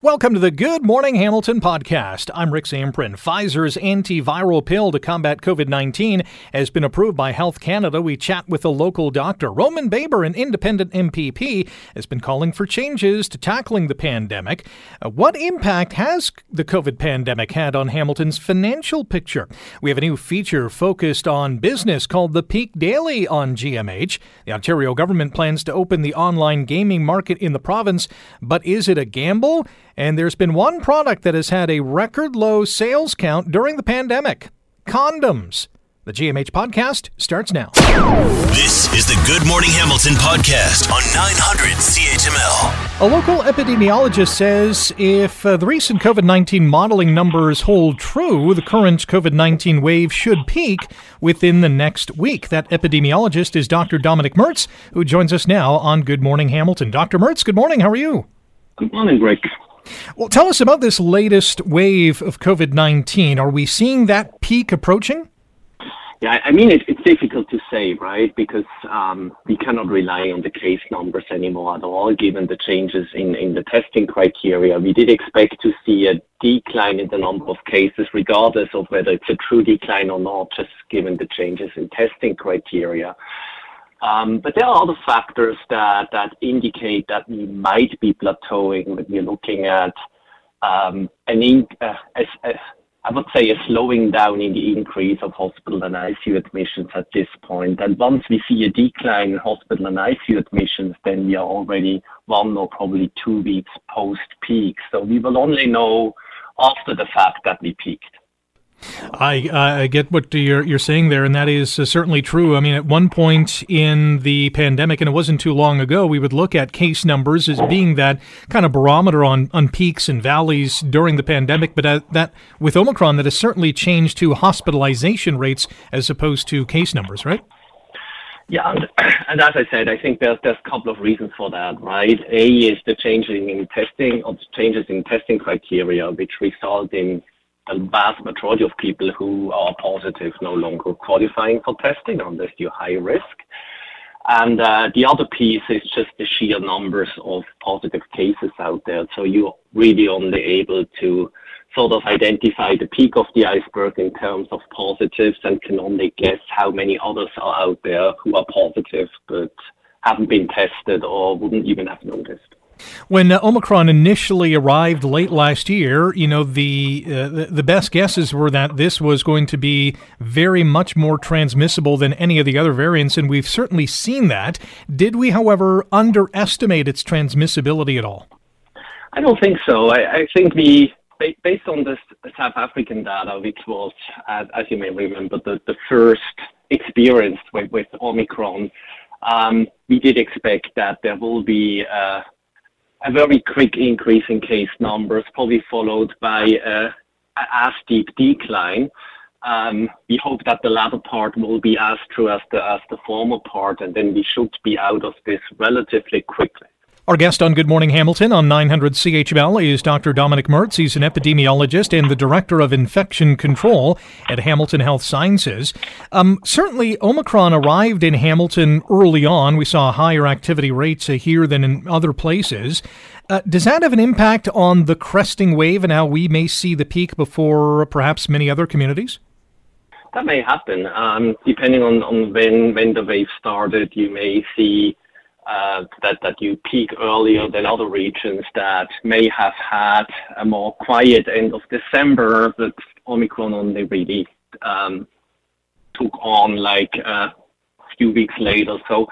Welcome to the Good Morning Hamilton podcast. I'm Rick Samprin. Pfizer's antiviral pill to combat COVID-19 has been approved by Health Canada. We chat with a local doctor. Roman Baber, an independent MPP, has been calling for changes to tackling the pandemic. What impact has the COVID pandemic had on Hamilton's financial picture? We have a new feature focused on business called The Peak Daily on GMH. The Ontario government plans to open the online gaming market in the province, but is it a gamble? And there's been one product that has had a record low sales count during the pandemic: condoms. The GMH podcast starts now. This is the Good Morning Hamilton podcast on 900 CHML. A local epidemiologist says if the recent COVID-19 modeling numbers hold true, the current COVID-19 wave should peak within the next week. That epidemiologist is Dr. Dominic Mertz, who joins us now on Good Morning Hamilton. Dr. Mertz, good morning. How are you? Good morning, Rick. Well, tell us about this latest wave of COVID-19. Are we seeing that peak approaching? Yeah, I mean, it's difficult to say, right? Because we cannot rely on the case numbers anymore at all, given the changes in the testing criteria. We did expect to see a decline in the number of cases, regardless of whether it's a true decline or not, just given the changes in testing criteria. But there are other factors that indicate that we might be plateauing when we're looking at a slowing down in the increase of hospital and ICU admissions at this point. And once we see a decline in hospital and ICU admissions, then we are already 1 or probably 2 weeks post-peak. So we will only know after the fact that we peaked. I get what you're saying there, and that is certainly true. I mean, at one point in the pandemic, and it wasn't too long ago, we would look at case numbers as being that kind of barometer on peaks and valleys during the pandemic. But that with Omicron, that has certainly changed to hospitalization rates as opposed to case numbers, right? Yeah, and as I said, I think there's a couple of reasons for that, right? A is the changes in testing criteria, which result in the vast majority of people who are positive no longer qualifying for testing unless you're high risk. And the other piece is just the sheer numbers of positive cases out there. So you're really only able to sort of identify the peak of the iceberg in terms of positives and can only guess how many others are out there who are positive but haven't been tested or wouldn't even have noticed. When Omicron initially arrived late last year, you know, the best guesses were that this was going to be very much more transmissible than any of the other variants, and we've certainly seen that. Did we, however, underestimate its transmissibility at all? I don't think so. I think we, based on the South African data, which was, as you may remember, the first experience with Omicron, we did expect that there will be a very quick increase in case numbers, probably followed by a steep decline. We hope that the latter part will be as true as the former part, and then we should be out of this relatively quickly. Our guest on Good Morning Hamilton on 900 CHML is Dr. Dominic Mertz. He's an epidemiologist and the Director of Infection Control at Hamilton Health Sciences. Certainly, Omicron arrived in Hamilton early on. We saw higher activity rates here than in other places. Does that have an impact on the cresting wave and how we may see the peak before perhaps many other communities? That may happen. Depending on when the wave started, you may see that you peak earlier than other regions that may have had a more quiet end of December, but Omicron only really took on like a few weeks later. So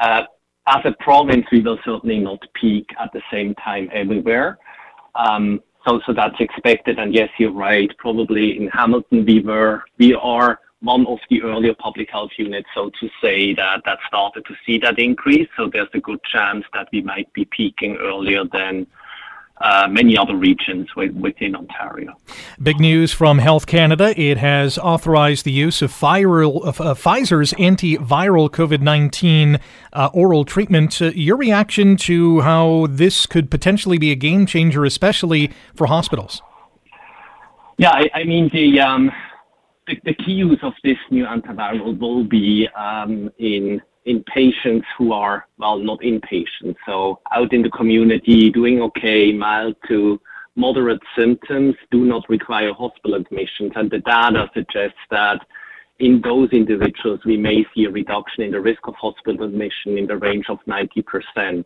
as a province, we will certainly not peak at the same time everywhere. So that's expected. And yes, you're right. Probably in Hamilton, we are one of the earlier public health units, so to say, that started to see that increase. So there's a good chance that we might be peaking earlier than many other regions within Ontario. Big news from Health Canada. It has authorized the use of Pfizer's antiviral COVID-19 oral treatment. Your reaction to how this could potentially be a game changer, especially for hospitals? Yeah, I mean, the key use of this new antiviral will be in in patients who are, well, not inpatient, so out in the community, doing okay, mild to moderate symptoms, do not require hospital admissions. And the data suggests that in those individuals, we may see a reduction in the risk of hospital admission in the range of 90%.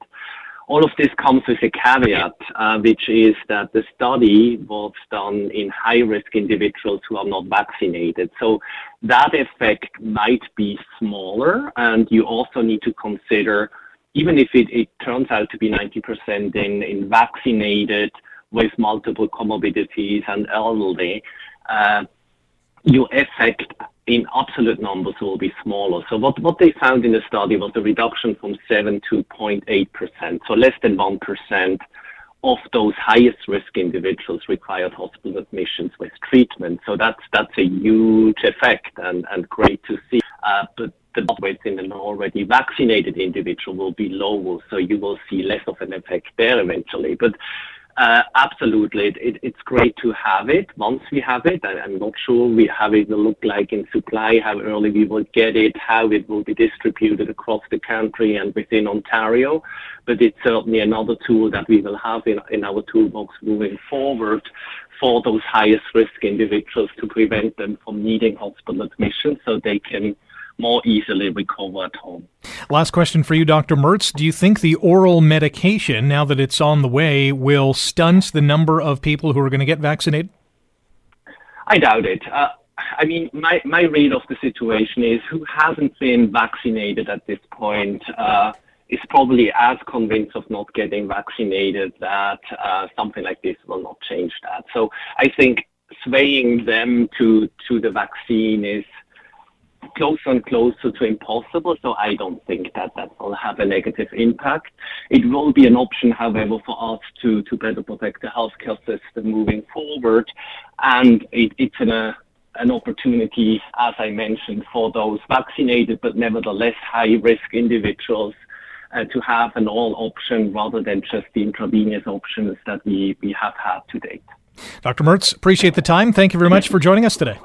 All of this comes with a caveat, which is that the study was done in high-risk individuals who are not vaccinated. So that effect might be smaller, and you also need to consider, even if it turns out to be 90% in vaccinated with multiple comorbidities and elderly, your effect in absolute numbers will be smaller. So what they found in the study was a reduction from 7 to 0.8%. So less than 1% of those highest risk individuals required hospital admissions with treatment. So that's a huge effect and great to see. But the blood rates in an already vaccinated individual will be lower. So you will see less of an effect there eventually. But absolutely, it's great to have it. Once we have it, I'm not sure we have it will look like in supply, how early we will get it, how it will be distributed across the country and within Ontario. But it's certainly another tool that we will have in our toolbox moving forward for those highest risk individuals to prevent them from needing hospital admission so they can more easily recover at home. Last question for you, Dr. Mertz. Do you think the oral medication, now that it's on the way, will stunt the number of people who are going to get vaccinated? I doubt it. I mean, my read of the situation is who hasn't been vaccinated at this point is probably as convinced of not getting vaccinated that something like this will not change that. So I think swaying them to the vaccine is closer and closer to impossible, so I don't think that will have a negative impact. It will be an option, however, for us to better protect the healthcare system moving forward, and it's an opportunity, as I mentioned, for those vaccinated but nevertheless high-risk individuals to have an all option rather than just the intravenous options that we have had to date. Dr. Mertz, appreciate the time. Thank you very much for joining us today.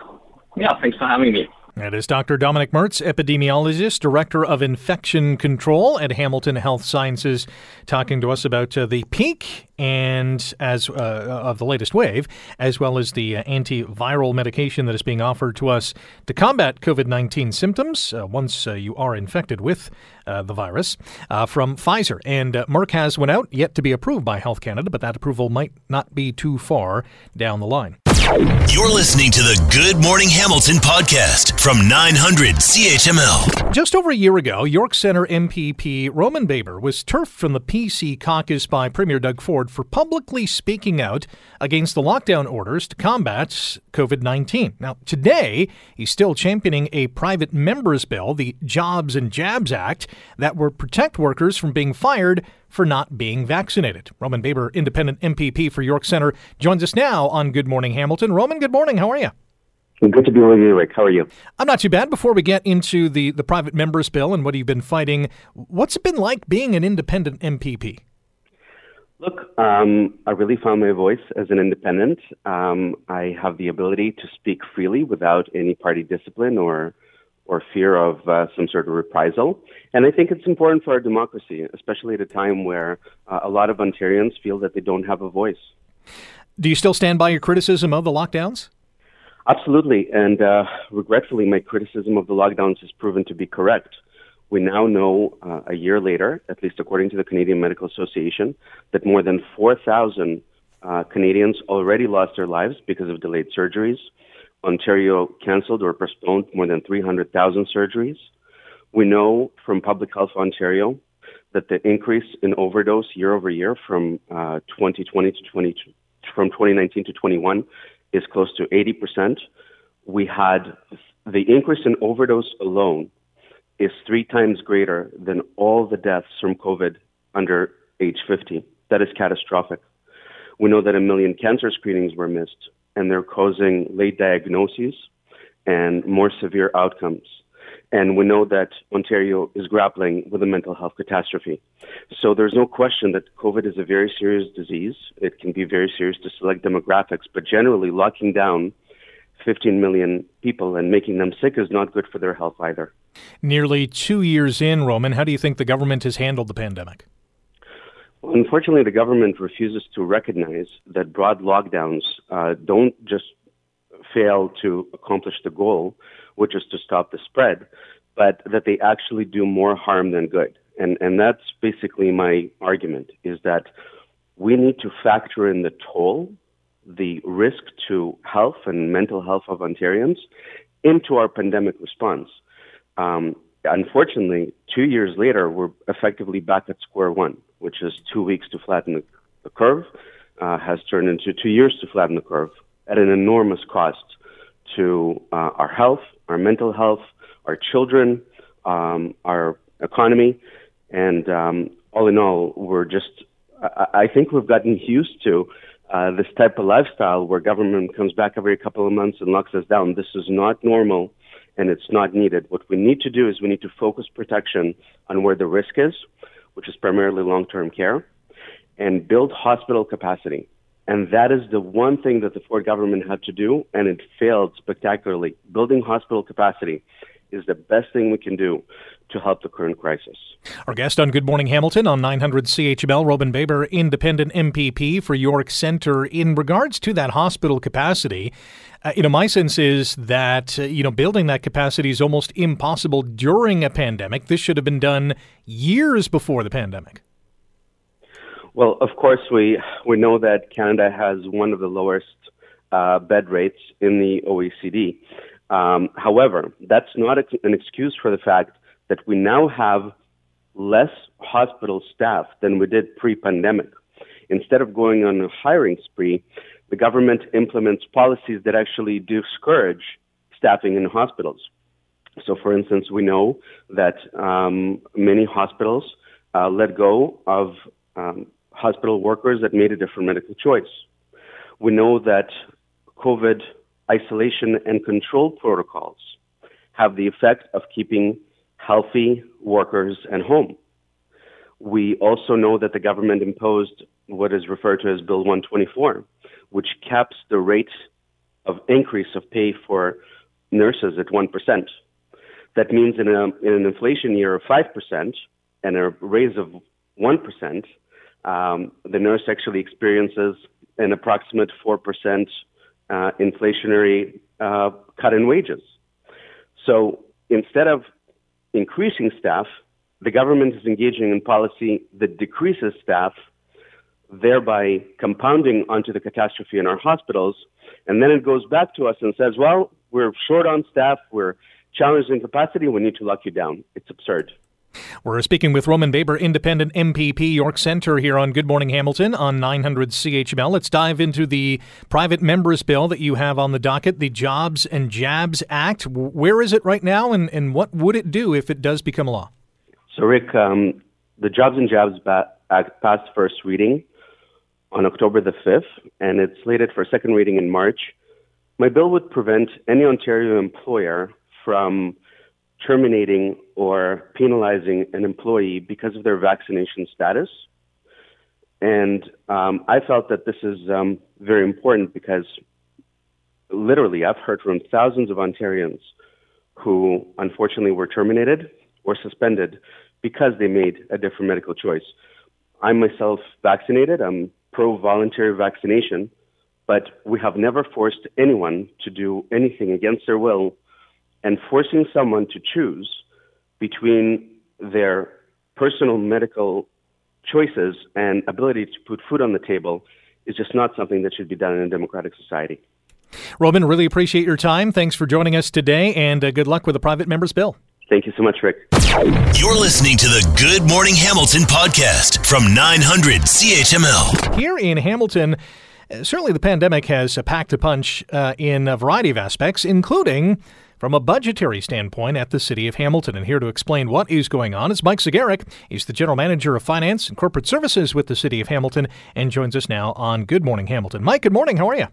Yeah, thanks for having me. That is Dr. Dominic Mertz, epidemiologist, director of infection control at Hamilton Health Sciences, talking to us about the peak and as of the latest wave, as well as the antiviral medication that is being offered to us to combat COVID-19 symptoms once you are infected with the virus from Pfizer. And Merck has one out yet to be approved by Health Canada, but that approval might not be too far down the line. You're listening to the Good Morning Hamilton podcast from 900 CHML. Just over a year ago, York Centre MPP Roman Baber was turfed from the PC caucus by Premier Doug Ford for publicly speaking out against the lockdown orders to combat COVID-19. Now, today, he's still championing a private member's bill, the Jobs and Jabs Act, that would protect workers from being fired for not being vaccinated. Roman Baber, independent MPP for York Centre, joins us now on Good Morning Hamilton. Roman, good morning. How are you? Good to be with you, Rick. How are you? I'm not too bad. Before we get into the private members bill and what you've been fighting, what's it been like being an independent MPP? Look, I really found my voice as an independent. I have the ability to speak freely without any party discipline or fear of some sort of reprisal. And I think it's important for our democracy, especially at a time where a lot of Ontarians feel that they don't have a voice. Do you still stand by your criticism of the lockdowns? Absolutely. And regretfully, my criticism of the lockdowns has proven to be correct. We now know a year later, at least according to the Canadian Medical Association, that more than 4,000 Canadians already lost their lives because of delayed surgeries. Ontario canceled or postponed more than 300,000 surgeries. We know from Public Health Ontario that the increase in overdose year over year from 2019 to 21 is close to 80%. We had the increase in overdose alone is 3 times greater than all the deaths from COVID under age 50. That is catastrophic. We know that 1 million cancer screenings were missed, and they're causing late diagnoses and more severe outcomes. And we know that Ontario is grappling with a mental health catastrophe. So there's no question that COVID is a very serious disease. It can be very serious to select demographics, but generally locking down 15 million people and making them sick is not good for their health either. Nearly 2 years in, Roman, how do you think the government has handled the pandemic? Well, unfortunately, the government refuses to recognize that broad lockdowns don't just fail to accomplish the goal, which is to stop the spread, but that they actually do more harm than good. And that's basically my argument, is that we need to factor in the toll, the risk to health and mental health of Ontarians into our pandemic response. Unfortunately, 2 years later, we're effectively back at square one, which is 2 weeks to flatten the curve, has turned into 2 years to flatten the curve at an enormous cost to our health, our mental health, our children, our economy. And all in all, we're just, I think we've gotten used to this type of lifestyle where government comes back every couple of months and locks us down. This is not normal and it's not needed. What we need to do is we need to focus protection on where the risk is, which is primarily long-term care, and build hospital capacity. And that is the one thing that the Ford government had to do, and it failed spectacularly. Building hospital capacity is the best thing we can do to help the current crisis. Our guest on Good Morning Hamilton on 900 CHML, Roman Baber, Independent MPP for York Centre. In regards to that hospital capacity, my sense is that, building that capacity is almost impossible during a pandemic. This should have been done years before the pandemic. Well, of course, we know that Canada has one of the lowest bed rates in the OECD. However, that's not an excuse for the fact that we now have less hospital staff than we did pre-pandemic. Instead of going on a hiring spree, the government implements policies that actually discourage staffing in hospitals. So, for instance, we know that many hospitals let go of hospital workers that made a different medical choice. We know that COVID isolation and control protocols have the effect of keeping healthy workers at home. We also know that the government imposed what is referred to as Bill 124, which caps the rate of increase of pay for nurses at 1%. That means in an inflation year of 5% and a raise of 1%, the nurse actually experiences an approximate 4% inflationary cut in wages. So instead of increasing staff, the government is engaging in policy that decreases staff, thereby compounding onto the catastrophe in our hospitals. And then it goes back to us and says, well, we're short on staff, we're challenged in capacity, we need to lock you down. It's absurd. We're speaking with Roman Baber, Independent MPP, York Centre, here on Good Morning Hamilton on 900 CHML. Let's dive into the private members bill that you have on the docket, the Jobs and Jabs Act. Where is it right now, and what would it do if it does become law? So, Rick, the Jobs and Jabs Act passed first reading on October the 5th, and it's slated for second reading in March. My bill would prevent any Ontario employer from terminating or penalizing an employee because of their vaccination status. And I felt that this is very important because literally I've heard from thousands of Ontarians who unfortunately were terminated or suspended because they made a different medical choice. I'm myself vaccinated. I'm pro-voluntary vaccination, but we have never forced anyone to do anything against their will, and forcing someone to choose between their personal medical choices and ability to put food on the table is just not something that should be done in a democratic society. Roman, really appreciate your time. Thanks for joining us today, and good luck with the private member's bill. Thank you so much, Rick. You're listening to the Good Morning Hamilton podcast from 900 CHML. Here in Hamilton, certainly the pandemic has packed a punch in a variety of aspects, including from a budgetary standpoint at the City of Hamilton. And here to explain what is going on is Mike Zegarik. He's the General Manager of Finance and Corporate Services with the City of Hamilton and joins us now on Good Morning Hamilton. Mike, good morning. How are you?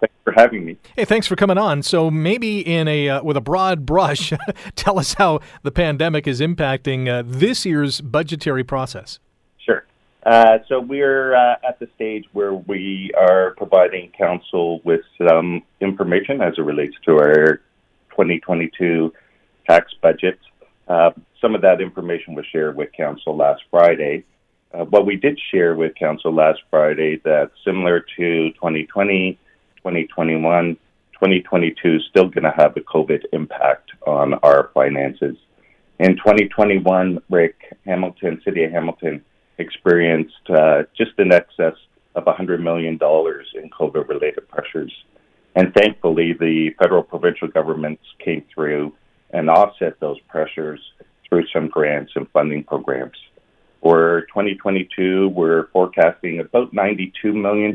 Thanks for having me. Hey, thanks for coming on. So maybe in a with a broad brush, tell us how the pandemic is impacting this year's budgetary process. Sure. So we're at the stage where we are providing council with some information as it relates to our 2022 tax budgets. Some of that information was shared with Council last Friday. What we did share with Council last Friday that similar to 2020, 2021, 2022 is still going to have a COVID impact on our finances. In 2021, Rick, City of Hamilton experienced just in excess of $100 million in COVID-related pressures. And thankfully, the federal provincial governments came through and offset those pressures through some grants and funding programs. For 2022, we're forecasting about $92 million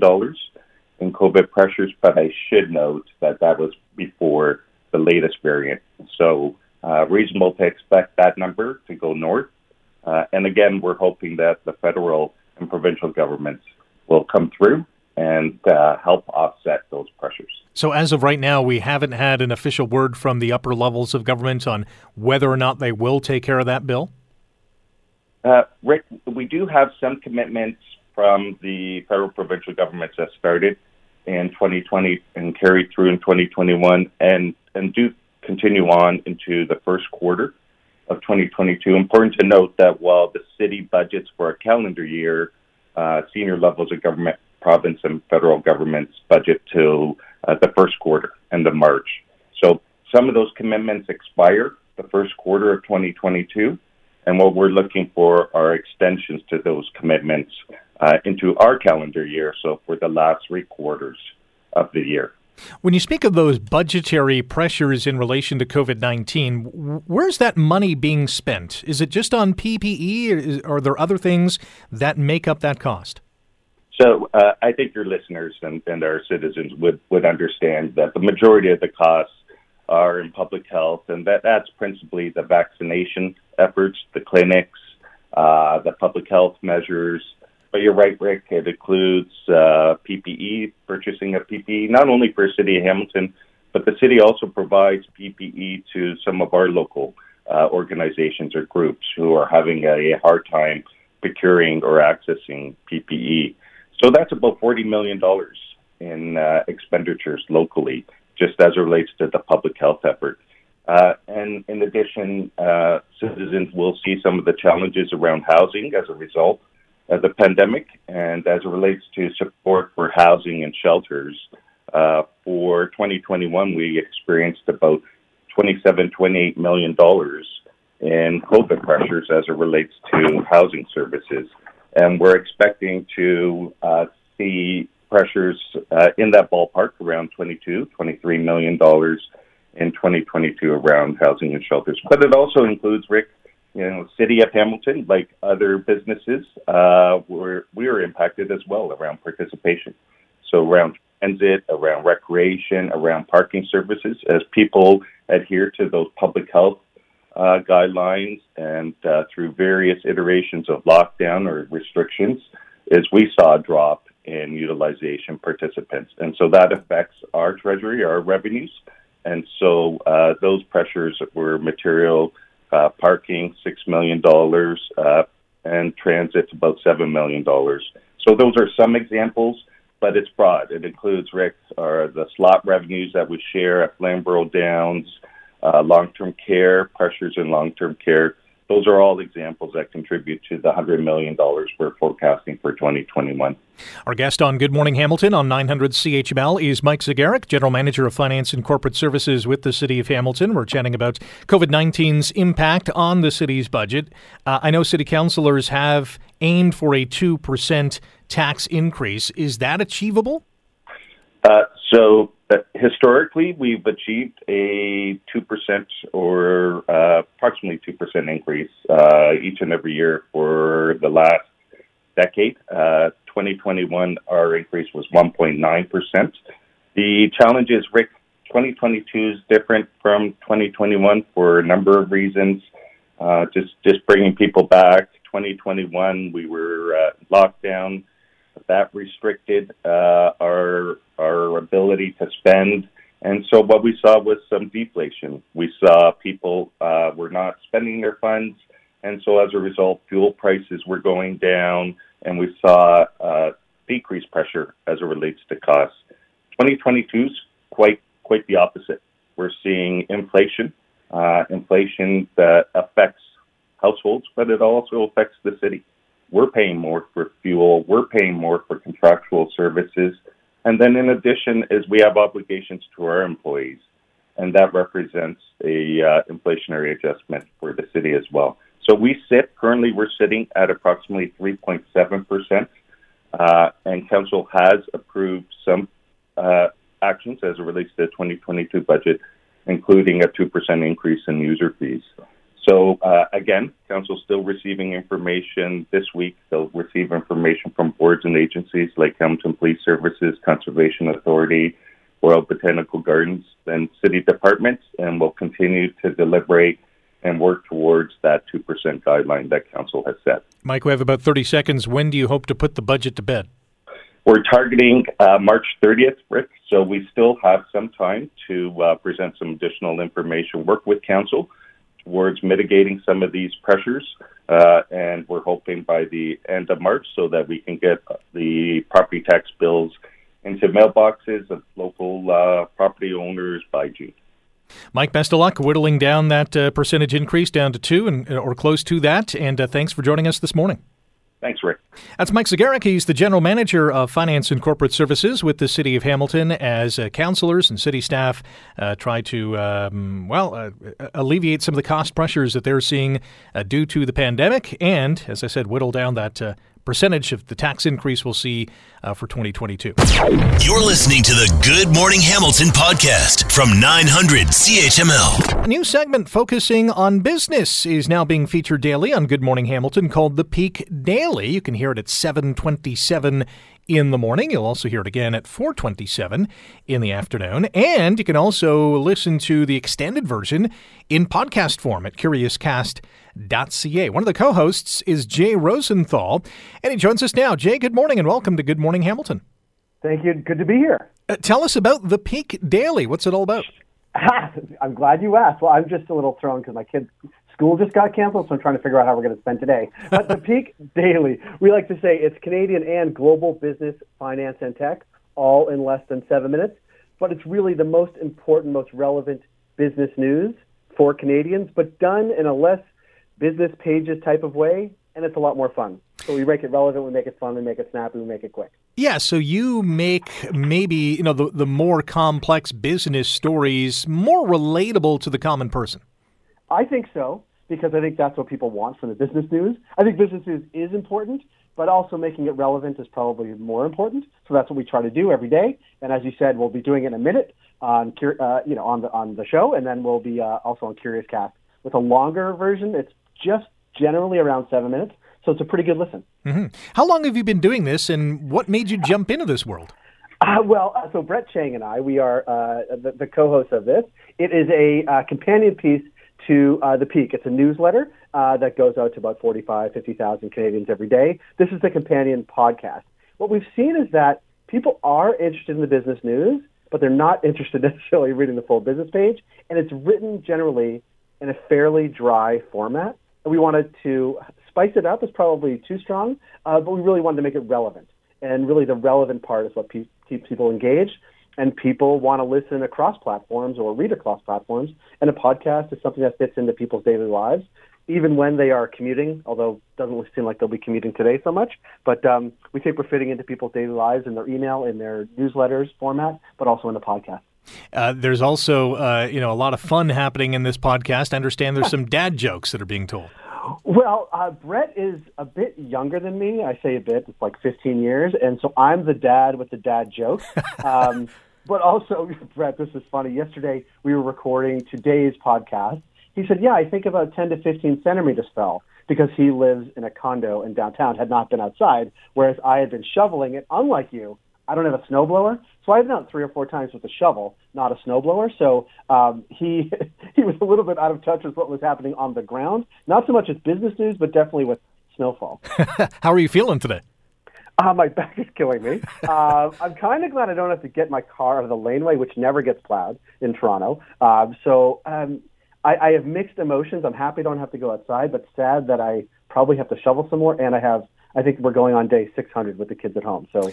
in COVID pressures, but I should note that that was before the latest variant. So reasonable to expect that number to go north. And again, we're hoping that the federal and provincial governments will come through and help offset those pressures. So as of right now, we haven't had an official word from the upper levels of government on whether or not they will take care of that, Bill? Rick, we do have some commitments from the federal provincial governments that started in 2020 and carried through in 2021 and do continue on into the first quarter of 2022. Important to note that while the city budgets for a calendar year, senior levels of government, province and federal governments budget till the first quarter, end of March. So some of those commitments expire the first quarter of 2022, and what we're looking for are extensions to those commitments into our calendar year, so for the last three quarters of the year. When you speak of those budgetary pressures in relation to COVID-19, where's that money being spent? Is it just on PPE, or are there other things that make up that cost? So I think your listeners and our citizens would understand that the majority of the costs are in public health, and that's principally the vaccination efforts, the clinics, the public health measures. But you're right, Rick, it includes PPE, purchasing of PPE, not only for City of Hamilton, but the city also provides PPE to some of our local organizations or groups who are having a hard time procuring or accessing PPE. So that's about $40 million in expenditures locally, just as it relates to the public health effort. And in addition, citizens will see some of the challenges around housing as a result of the pandemic, and as it relates to support for housing and shelters. For 2021, we experienced about $28 million in COVID pressures as it relates to housing services. And we're expecting to see pressures in that ballpark around $23 million in 2022 around housing and shelters. But it also includes, Rick, City of Hamilton, like other businesses, we are impacted as well around participation. So around transit, around recreation, around parking services, as people adhere to those public health guidelines and through various iterations of lockdown or restrictions, is we saw a drop in utilization participants. And so that affects our treasury, our revenues. And so those pressures were material, parking, $6 million, and transit, about $7 million. So those are some examples, but it's broad. It includes, Rick, the slot revenues that we share at Flamborough Downs, long-term care, pressures in long-term care. Those are all examples that contribute to the $100 million we're forecasting for 2021. Our guest on Good Morning Hamilton on 900 CHML is Mike Zegarik, General Manager of Finance and Corporate Services with the City of Hamilton. We're chatting about COVID-19's impact on the city's budget. I know city councillors have aimed for a 2% tax increase. Is that achievable? Historically, we've achieved a 2% or approximately 2% increase each and every year for the last decade. 2021, our increase was 1.9%. The challenge is, Rick, 2022 is different from 2021 for a number of reasons. Just bringing people back. 2021, we were locked down. That restricted our ability to spend. And so what we saw was some deflation. We saw people were not spending their funds. And so as a result, fuel prices were going down, and we saw decreased pressure as it relates to costs. 2022 is quite the opposite. We're seeing inflation inflation that affects households, but it also affects the city. We're paying more for fuel. We're paying more for contractual services. And then in addition is we have obligations to our employees, and that represents a inflationary adjustment for the city as well. So we're sitting at approximately 3.7%, and council has approved some actions as it relates to the 2022 budget, including a 2% increase in user fees. So again, council's still receiving information this week. They'll receive information from boards and agencies like Hamilton Police Services, Conservation Authority, Royal Botanical Gardens, and city departments, and we'll continue to deliberate and work towards that 2% guideline that council has set. Mike, we have about 30 seconds. When do you hope to put the budget to bed? We're targeting March 30th, Rick, so we still have some time to present some additional information, work with council towards mitigating some of these pressures, and we're hoping by the end of March so that we can get the property tax bills into mailboxes of local property owners by June. Mike, best of luck whittling down that percentage increase down to 2 or close to that, and thanks for joining us this morning. Thanks, Rick. That's Mike Zegarik. He's the General Manager of Finance and Corporate Services with the City of Hamilton as councillors and city staff try to, alleviate some of the cost pressures that they're seeing due to the pandemic and, as I said, whittle down that percentage of the tax increase we'll see for 2022. You're listening to the Good Morning Hamilton podcast from 900 CHML. A new segment focusing on business is now being featured daily on Good Morning Hamilton called The Peak Daily. You can hear it at 7:27 in the morning. You'll also hear it again at 4:27 in the afternoon. And you can also listen to the extended version in podcast form at CuriousCast.ca. One of the co-hosts is Jay Rosenthal, and he joins us now. Jay, good morning and welcome to Good Morning Hamilton. Thank you. Good to be here. Tell us about The Peak Daily. What's it all about? I'm glad you asked. Well, I'm just a little thrown because my kids' school just got canceled, so I'm trying to figure out how we're going to spend today. But The Peak Daily, we like to say it's Canadian and global business, finance, and tech, all in less than 7 minutes. But it's really the most important, most relevant business news for Canadians, but done in a less business pages type of way, and it's a lot more fun. So we make it relevant, we make it fun, we make it snappy, we make it quick. Yeah, so you make the more complex business stories more relatable to the common person. I think so, because I think that's what people want from the business news. I think business news is important, but also making it relevant is probably more important. So that's what we try to do every day. And as you said, we'll be doing it in a minute on the show, and then we'll be also on CuriousCast with a longer version. It's just generally around 7 minutes, so it's a pretty good listen. Mm-hmm. How long have you been doing this, and what made you jump into this world? So Brett Chang and I, we are the co-hosts of this. It is a companion piece to The Peak. It's a newsletter that goes out to about 50,000 Canadians every day. This is the companion podcast. What we've seen is that people are interested in the business news, but they're not interested necessarily reading the full business page, and it's written generally in a fairly dry format. And we wanted to spice it up. It's probably too strong, but we really wanted to make it relevant. And really the relevant part is what keeps people engaged. And people want to listen across platforms or read across platforms. And a podcast is something that fits into people's daily lives, even when they are commuting, although it doesn't seem like they'll be commuting today so much. But we think we're fitting into people's daily lives in their email, in their newsletters format, but also in the podcast. There's also, a lot of fun happening in this podcast. I understand there's some dad jokes that are being told. Well, Brett is a bit younger than me. I say a bit. It's like 15 years. And so I'm the dad with the dad joke. But also, Brett, this is funny. Yesterday, we were recording today's podcast. He said, I think about 10 to 15 centimeters fell because he lives in a condo in downtown, had not been outside, whereas I had been shoveling it. Unlike you, I don't have a snowblower, so I've been out 3 or 4 times with a shovel, not a snowblower. So he was a little bit out of touch with what was happening on the ground, not so much with business news, but definitely with snowfall. How are you feeling today? My back is killing me. I'm kind of glad I don't have to get my car out of the laneway, which never gets plowed in Toronto. I have mixed emotions. I'm happy I don't have to go outside, but sad that I probably have to shovel some more. And I think we're going on day 600 with the kids at home. So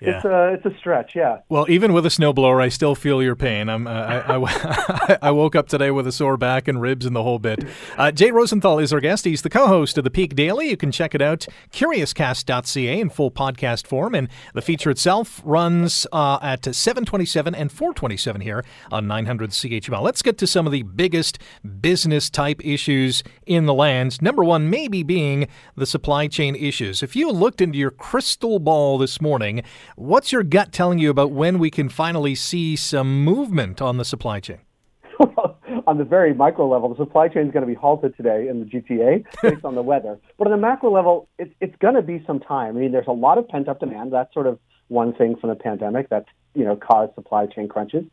Yeah. It's a stretch, yeah. Well, even with a snowblower, I still feel your pain. I woke up today with a sore back and ribs and the whole bit. Jay Rosenthal is our guest. He's the co-host of The Peak Daily. You can check it out, CuriousCast.ca in full podcast form. And the feature itself runs at 7:27 and 4:27 here on 900 CHML. Let's get to some of the biggest business-type issues in the land. Number one maybe being the supply chain issues. If you looked into your crystal ball this morning, what's your gut telling you about when we can finally see some movement on the supply chain? On the very micro level, the supply chain is going to be halted today in the GTA based on the weather. But on the macro level, it's going to be some time. I mean, there's a lot of pent-up demand. That's sort of one thing from the pandemic that's, caused supply chain crunches.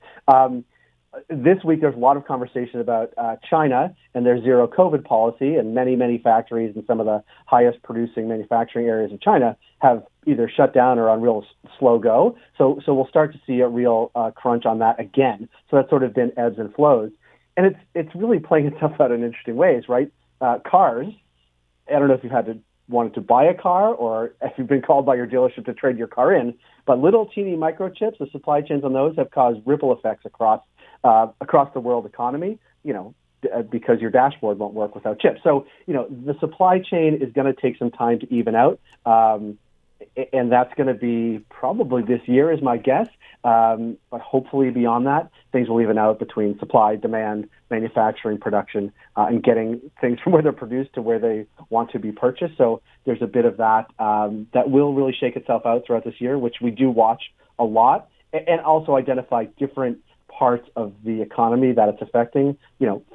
This week, there's a lot of conversation about China and their zero COVID policy, and many, many factories and some of the highest producing manufacturing areas of China have either shut down or on real slow go. So we'll start to see a real crunch on that again. So that's sort of been ebbs and flows. And it's really playing itself out in interesting ways, right? Cars, I don't know if you've wanted to buy a car or if you've been called by your dealership to trade your car in, but little teeny microchips, the supply chains on those have caused ripple effects across the world economy, because your dashboard won't work without chips. So, the supply chain is going to take some time to even out, and that's going to be probably this year is my guess. But hopefully beyond that, things will even out between supply, demand, manufacturing, production, and getting things from where they're produced to where they want to be purchased. So there's a bit of that that will really shake itself out throughout this year, which we do watch a lot, and also identify different parts of the economy that it's affecting,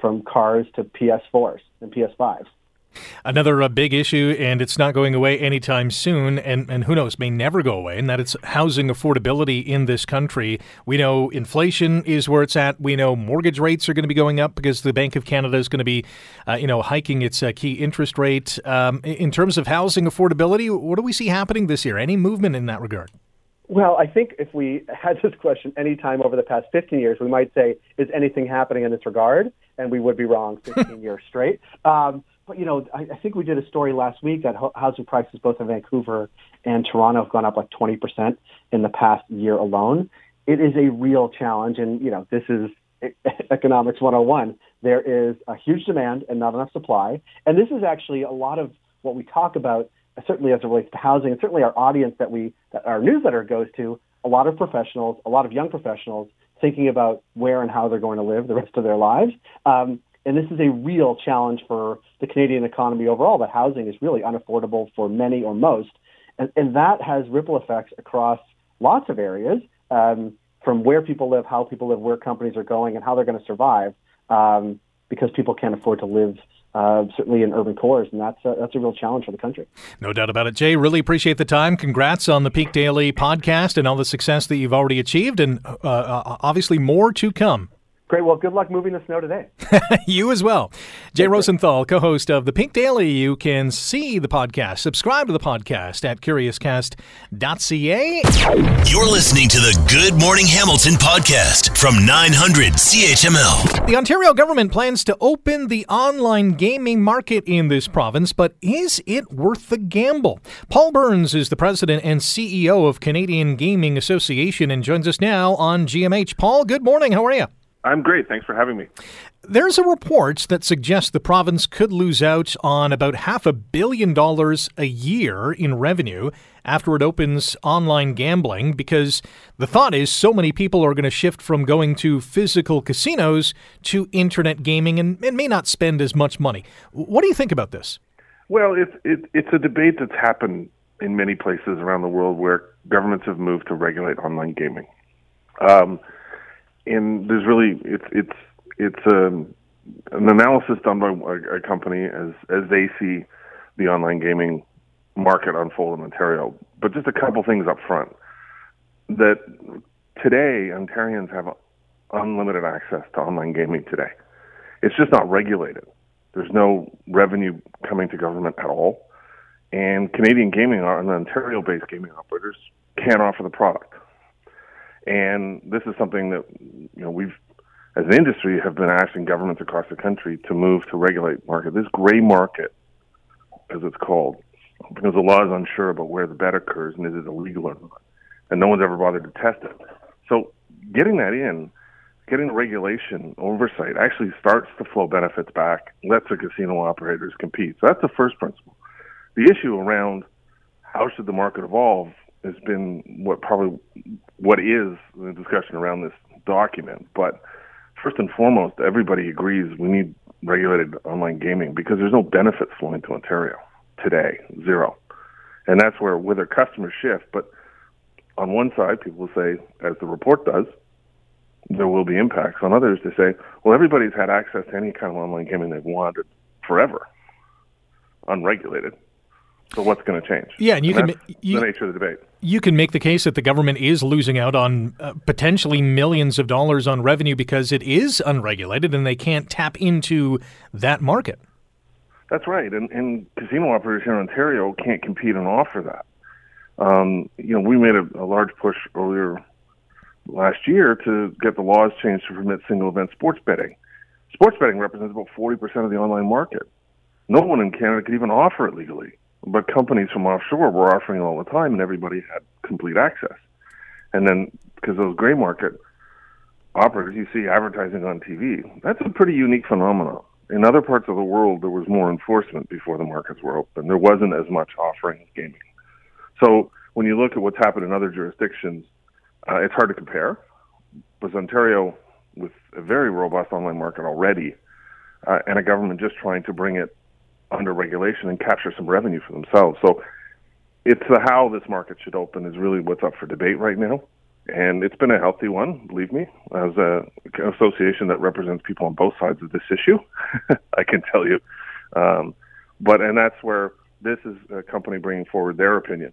from cars to PS4s and PS5s. Another big issue, and it's not going away anytime soon, and who knows, may never go away, and that it's housing affordability in this country. We know inflation is where it's at. We know mortgage rates are going to be going up because the Bank of Canada is going to be, hiking its key interest rate. In terms of housing affordability, what do we see happening this year? Any movement in that regard? Well, I think if we had this question any time over the past 15 years, we might say, is anything happening in this regard? And we would be wrong 15 years straight. But, I think we did a story last week that housing prices both in Vancouver and Toronto have gone up like 20% in the past year alone. It is a real challenge. And, this is economics 101. There is a huge demand and not enough supply. And this is actually a lot of what we talk about, certainly as it relates to housing, and certainly our audience that our newsletter goes to, a lot of professionals, a lot of young professionals thinking about where and how they're going to live the rest of their lives. And this is a real challenge for the Canadian economy overall, that housing is really unaffordable for many or most. And that has ripple effects across lots of areas, from where people live, how people live, where companies are going, and how they're going to survive, because people can't afford to live, certainly in urban cores. And that's a real challenge for the country. No doubt about it. Jay, really appreciate the time. Congrats on the Peak Daily podcast and all the success that you've already achieved, and obviously more to come. Great. Well, good luck moving the snow today. You as well. Jay Rosenthal, co-host of The Peak Daily. You can see the podcast. Subscribe to the podcast at CuriousCast.ca. You're listening to the Good Morning Hamilton podcast from 900 CHML. The Ontario government plans to open the online gaming market in this province, but is it worth the gamble? Paul Burns is the president and CEO of Canadian Gaming Association and joins us now on GMH. Paul, good morning. How are you? I'm great. Thanks for having me. There's a report that suggests the province could lose out on about $500 million a year in revenue after it opens online gambling, because the thought is so many people are going to shift from going to physical casinos to internet gaming and may not spend as much money. What do you think about this? Well, it's a debate that's happened in many places around the world where governments have moved to regulate online gaming. And there's really it's an analysis done by a company as they see the online gaming market unfold in Ontario. But just a couple things up front: that today Ontarians have unlimited access to online gaming today. It's just not regulated. There's no revenue coming to government at all, and Canadian gaming and Ontario-based gaming operators can't offer the product. And this is something that, we've, as an industry, have been asking governments across the country to move to regulate market. This gray market, as it's called, because the law is unsure about where the bet occurs and is it illegal or not, and no one's ever bothered to test it. So getting that in, getting the regulation oversight actually starts to flow benefits back, lets the casino operators compete. So that's the first principle. The issue around how should the market evolve has been what is the discussion around this document. But first and foremost, everybody agrees we need regulated online gaming because there's no benefits flowing to Ontario today, zero. And that's where their customers shift. But on one side, people will say, as the report does, there will be impacts. On others, they say, well, everybody's had access to any kind of online gaming they've wanted forever, unregulated. So what's going to change? Yeah, and that's the nature of the debate. You can make the case that the government is losing out on potentially millions of dollars on revenue because it is unregulated and they can't tap into that market. That's right, and casino operators here in Ontario can't compete and offer that. We made a large push earlier last year to get the laws changed to permit single-event sports betting. Sports betting represents about 40% of the online market. No one in Canada could even offer it legally, but companies from offshore were offering it all the time, and everybody had complete access. And then, because those gray market operators, you see advertising on TV. That's a pretty unique phenomenon. In other parts of the world, there was more enforcement before the markets were open. There wasn't as much offering of gaming. So when you look at what's happened in other jurisdictions, it's hard to compare, because Ontario, with a very robust online market already, and a government just trying to bring it under regulation and capture some revenue for themselves. So it's the how this market should open is really what's up for debate right now. And it's been a healthy one, believe me. As an association that represents people on both sides of this issue, I can tell you. And that's where this is a company bringing forward their opinion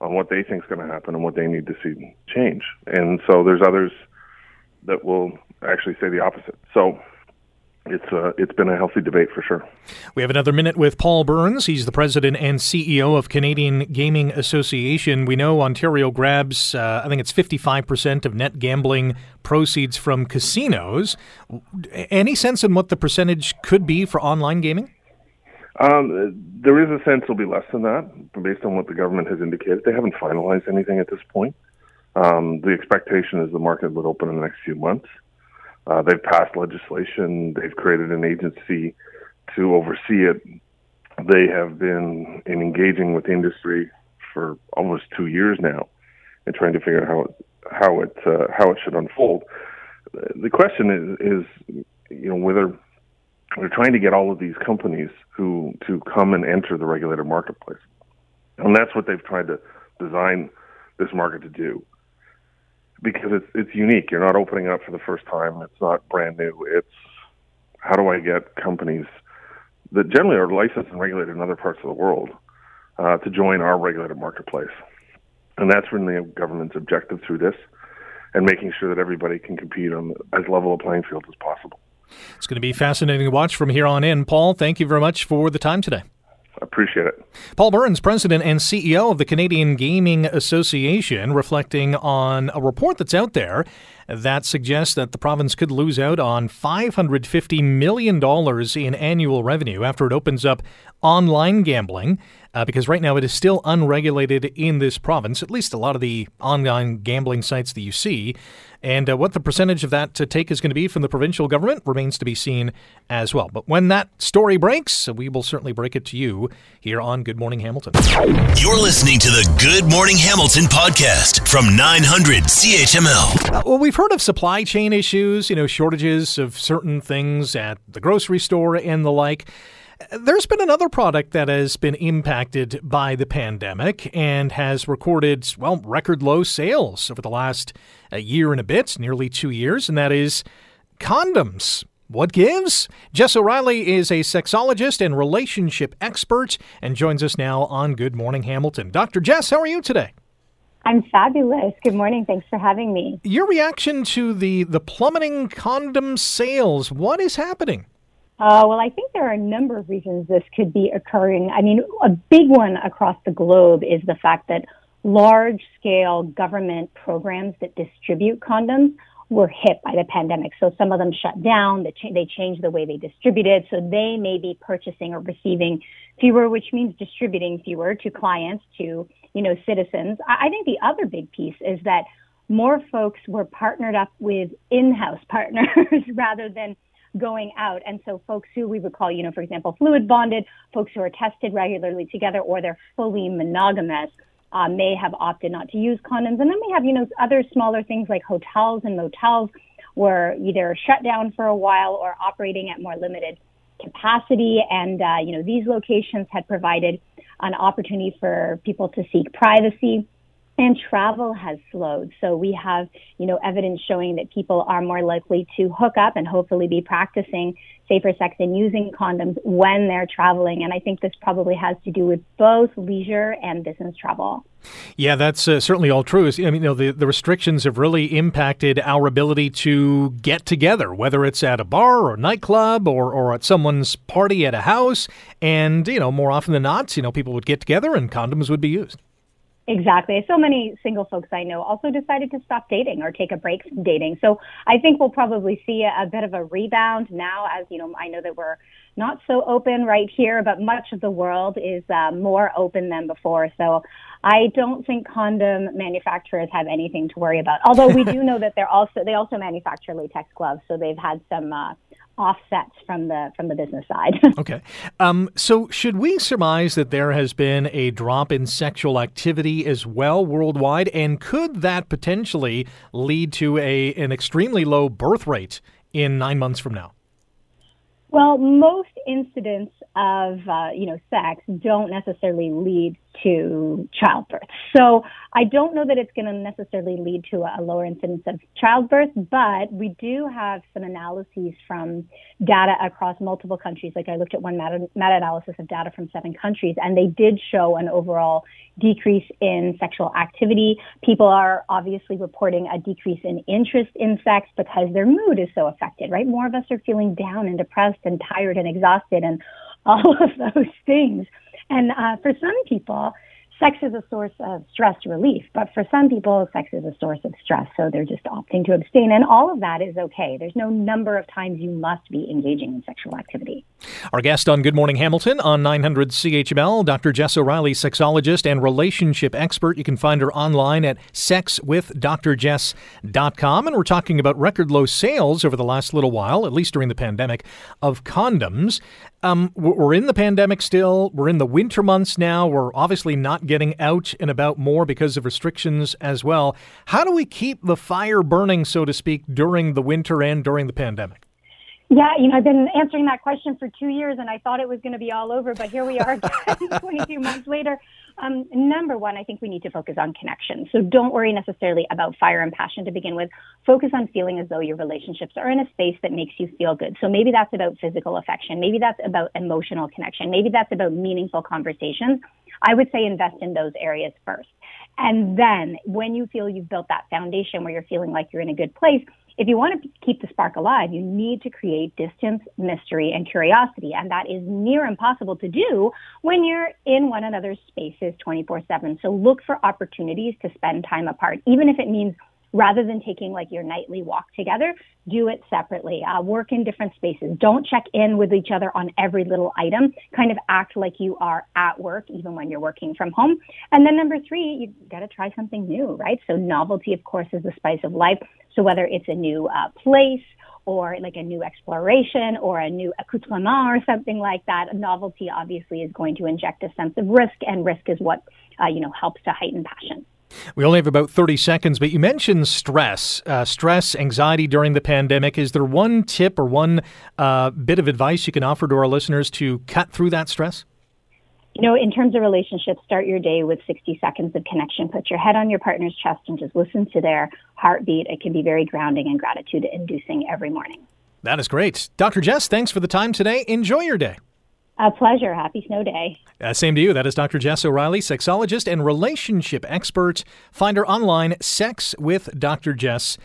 on what they think is going to happen and what they need to see change. And so there's others that will actually say the opposite. So it's been a healthy debate for sure. We have another minute with Paul Burns. He's the president and CEO of Canadian Gaming Association. We know Ontario grabs, I think it's 55% of net gambling proceeds from casinos. Any sense in what the percentage could be for online gaming? There is a sense it'll be less than that, based on what the government has indicated. They haven't finalized anything at this point. The expectation is the market would open in the next few months. They've passed legislation. They've created an agency to oversee it. They have been engaging with the industry for almost 2 years now and trying to figure out how it should unfold. The question is whether they're trying to get all of these companies to come and enter the regulated marketplace. And that's what they've tried to design this market to do, because it's unique. You're not opening up for the first time. It's not brand new. It's how do I get companies that generally are licensed and regulated in other parts of the world to join our regulated marketplace. And that's really the government's objective through this, and making sure that everybody can compete on as level a playing field as possible. It's going to be fascinating to watch from here on in. Paul, thank you very much for the time today. Appreciate it. Paul Burns, president and CEO of the Canadian Gaming Association, reflecting on a report that's out there that suggests that the province could lose out on $550 million in annual revenue after it opens up online gambling, because right now it is still unregulated in this province, at least a lot of the online gambling sites that you see. And what the percentage of that to take is going to be from the provincial government remains to be seen as well. But when that story breaks, we will certainly break it to you here on Good Morning Hamilton. You're listening to the Good Morning Hamilton podcast from 900 CHML. We've heard of supply chain issues, shortages of certain things at the grocery store and the like. There's been another product that has been impacted by the pandemic and has recorded, record low sales over the last year and a bit, nearly 2 years, and that is condoms. What gives? Jess O'Reilly is a sexologist and relationship expert and joins us now on Good Morning Hamilton. Dr. Jess, how are you today? I'm fabulous. Good morning. Thanks for having me. Your reaction to the plummeting condom sales, what is happening? I think there are a number of reasons this could be occurring. I mean, a big one across the globe is the fact that large-scale government programs that distribute condoms were hit by the pandemic. So some of them shut down. They changed the way they distribute it. So they may be purchasing or receiving fewer, which means distributing fewer to clients, to, you know, citizens. I think the other big piece is that more folks were partnered up with in-house partners rather than going out. And so folks who we would call, you know, for example, fluid bonded, folks who are tested regularly together or they're fully monogamous, may have opted not to use condoms. And then we have, you know, other smaller things like hotels and motels were either shut down for a while or operating at more limited capacity. And, you know, these locations had provided an opportunity for people to seek privacy. And travel has slowed. So we have, you know, evidence showing that people are more likely to hook up and hopefully be practicing safer sex and using condoms when they're traveling. And I think this probably has to do with both leisure and business travel. Yeah, that's certainly all true. I mean, you know, the restrictions have really impacted our ability to get together, whether it's at a bar or nightclub or at someone's party at a house. And, you know, more often than not, you know, people would get together and condoms would be used. Exactly. So many single folks I know also decided to stop dating or take a break from dating. So I think we'll probably see a bit of a rebound now, as, you know, I know that we're not so open right here, but much of the world is more open than before. So I don't think condom manufacturers have anything to worry about. Although we do know that they also manufacture latex gloves. So they've had some offsets from the business side. Okay. So should we surmise that there has been a drop in sexual activity as well worldwide? And could that potentially lead to an extremely low birth rate in 9 months from now? Well, most incidents of, sex don't necessarily lead to childbirth. So I don't know that it's going to necessarily lead to a lower incidence of childbirth, but we do have some analyses from data across multiple countries. Like I looked at one meta-analysis of data from 7 countries, and they did show an overall decrease in sexual activity. People are obviously reporting a decrease in interest in sex because their mood is so affected, right? More of us are feeling down and depressed and tired and exhausted and all of those things. And for some people, sex is a source of stress relief. But for some people, sex is a source of stress. So they're just opting to abstain. And all of that is okay. There's no number of times you must be engaging in sexual activity. Our guest on Good Morning Hamilton on 900 CHML, Dr. Jess O'Reilly, sexologist and relationship expert. You can find her online at sexwithdrjess.com. And we're talking about record low sales over the last little while, at least during the pandemic, of condoms. We're in the pandemic still. We're in the winter months now. We're obviously not getting out and about more because of restrictions as well. How do we keep the fire burning, so to speak, during the winter and during the pandemic? Yeah, you know, I've been answering that question for 2 years, and I thought it was going to be all over, but here we are again, 22 months later. Number one, I think we need to focus on connection. So don't worry necessarily about fire and passion to begin with. Focus on feeling as though your relationships are in a space that makes you feel good. So maybe that's about physical affection. Maybe that's about emotional connection. Maybe that's about meaningful conversations. I would say invest in those areas first. And then when you feel you've built that foundation where you're feeling like you're in a good place, if you want to keep the spark alive, you need to create distance, mystery, and curiosity. And that is near impossible to do when you're in one another's spaces 24/7. So look for opportunities to spend time apart, even if it means rather than taking like your nightly walk together, do it separately. Work in different spaces. Don't check in with each other on every little item. Kind of act like you are at work, even when you're working from home. And then number 3, you got to try something new, right? So novelty, of course, is the spice of life. So whether it's a new place or like a new exploration or a new accoutrement or something like that, novelty obviously is going to inject a sense of risk, and risk is what, helps to heighten passion. We only have about 30 seconds, but you mentioned stress, anxiety during the pandemic. Is there one tip or one bit of advice you can offer to our listeners to cut through that stress? You know, in terms of relationships, start your day with 60 seconds of connection. Put your head on your partner's chest and just listen to their heartbeat. It can be very grounding and gratitude-inducing every morning. That is great. Dr. Jess, thanks for the time today. Enjoy your day. A pleasure. Happy snow day. Same to you. That is Dr. Jess O'Reilly, sexologist and relationship expert. Find her online, sexwithdrjess.com.